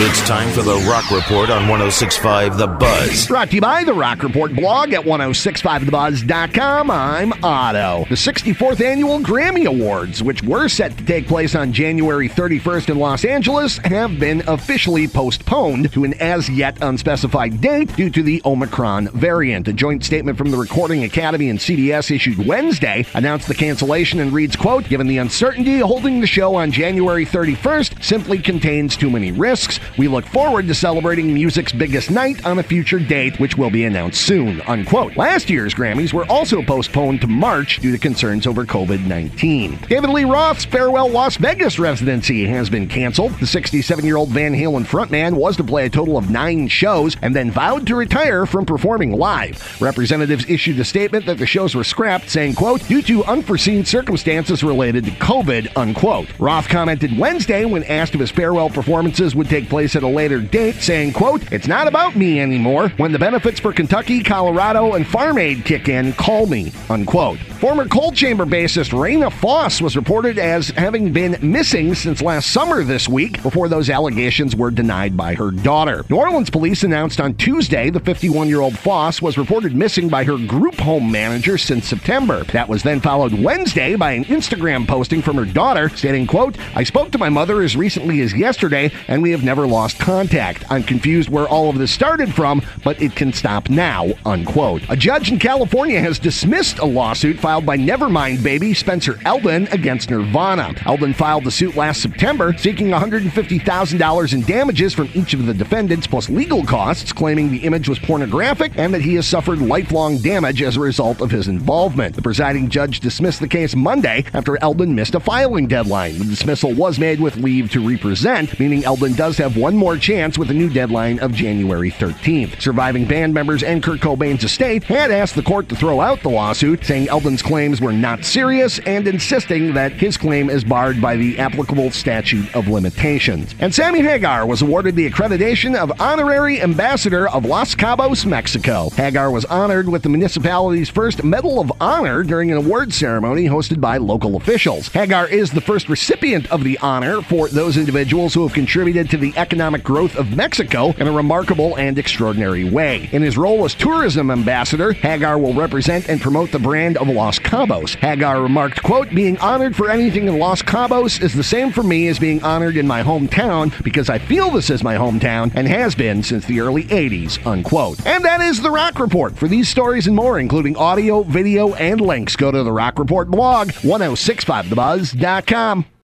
It's time for the Rock Report on 106.5 The Buzz. Brought to you by the Rock Report blog at 1065thebuzz.com. I'm Otto. The 64th Annual Grammy Awards, which were set to take place on January 31st in Los Angeles, have been officially postponed to an as-yet unspecified date due to the Omicron variant. A joint statement from the Recording Academy and CBS issued Wednesday announced the cancellation and reads, quote, "Given the uncertainty, holding the show on January 31st simply contains too many risks. We look forward to celebrating music's biggest night on a future date, which will be announced soon," unquote. Last year's Grammys were also postponed to March due to concerns over COVID-19. David Lee Roth's farewell Las Vegas residency has been canceled. The 67-year-old Van Halen frontman was to play a total of 9 shows and then vowed to retire from performing live. Representatives issued a statement that the shows were scrapped, saying, quote, "due to unforeseen circumstances related to COVID," unquote. Roth commented Wednesday when asked if his farewell performances would take place at a later date, saying, quote, "It's not about me anymore. When the benefits for Kentucky, Colorado, and Farm Aid kick in, call me," unquote. Former Coal Chamber bassist Raina Foss was reported as having been missing since last summer this week before those allegations were denied by her daughter. New Orleans police announced on Tuesday the 51-year-old Foss was reported missing by her group home manager since September. That was then followed Wednesday by an Instagram posting from her daughter stating, quote, "I spoke to my mother as recently as yesterday and we have never lost contact. I'm confused where all of this started from, but it can stop now," unquote. A judge in California has dismissed a lawsuit filed by Nevermind Baby Spencer Elden against Nirvana. Elden filed the suit last September, seeking $150,000 in damages from each of the defendants plus legal costs, claiming the image was pornographic and that he has suffered lifelong damage as a result of his involvement. The presiding judge dismissed the case Monday after Elden missed a filing deadline. The dismissal was made with leave to represent, meaning Elden does have one more chance with a new deadline of January 13th. Surviving band members and Kurt Cobain's estate had asked the court to throw out the lawsuit, saying Elden's claims were not serious and insisting that his claim is barred by the applicable statute of limitations. And Sammy Hagar was awarded the accreditation of Honorary Ambassador of Los Cabos, Mexico. Hagar was honored with the municipality's first Medal of Honor during an award ceremony hosted by local officials. Hagar is the first recipient of the honor for those individuals who have contributed to the economic growth of Mexico in a remarkable and extraordinary way. In his role as tourism ambassador, Hagar will represent and promote the brand of Los Cabos. Hagar remarked, quote, "Being honored for anything in Los Cabos is the same for me as being honored in my hometown because I feel this is my hometown and has been since the early 80s, unquote. And that is The Rock Report. For these stories and more, including audio, video, and links, go to The Rock Report blog, 1065thebuzz.com.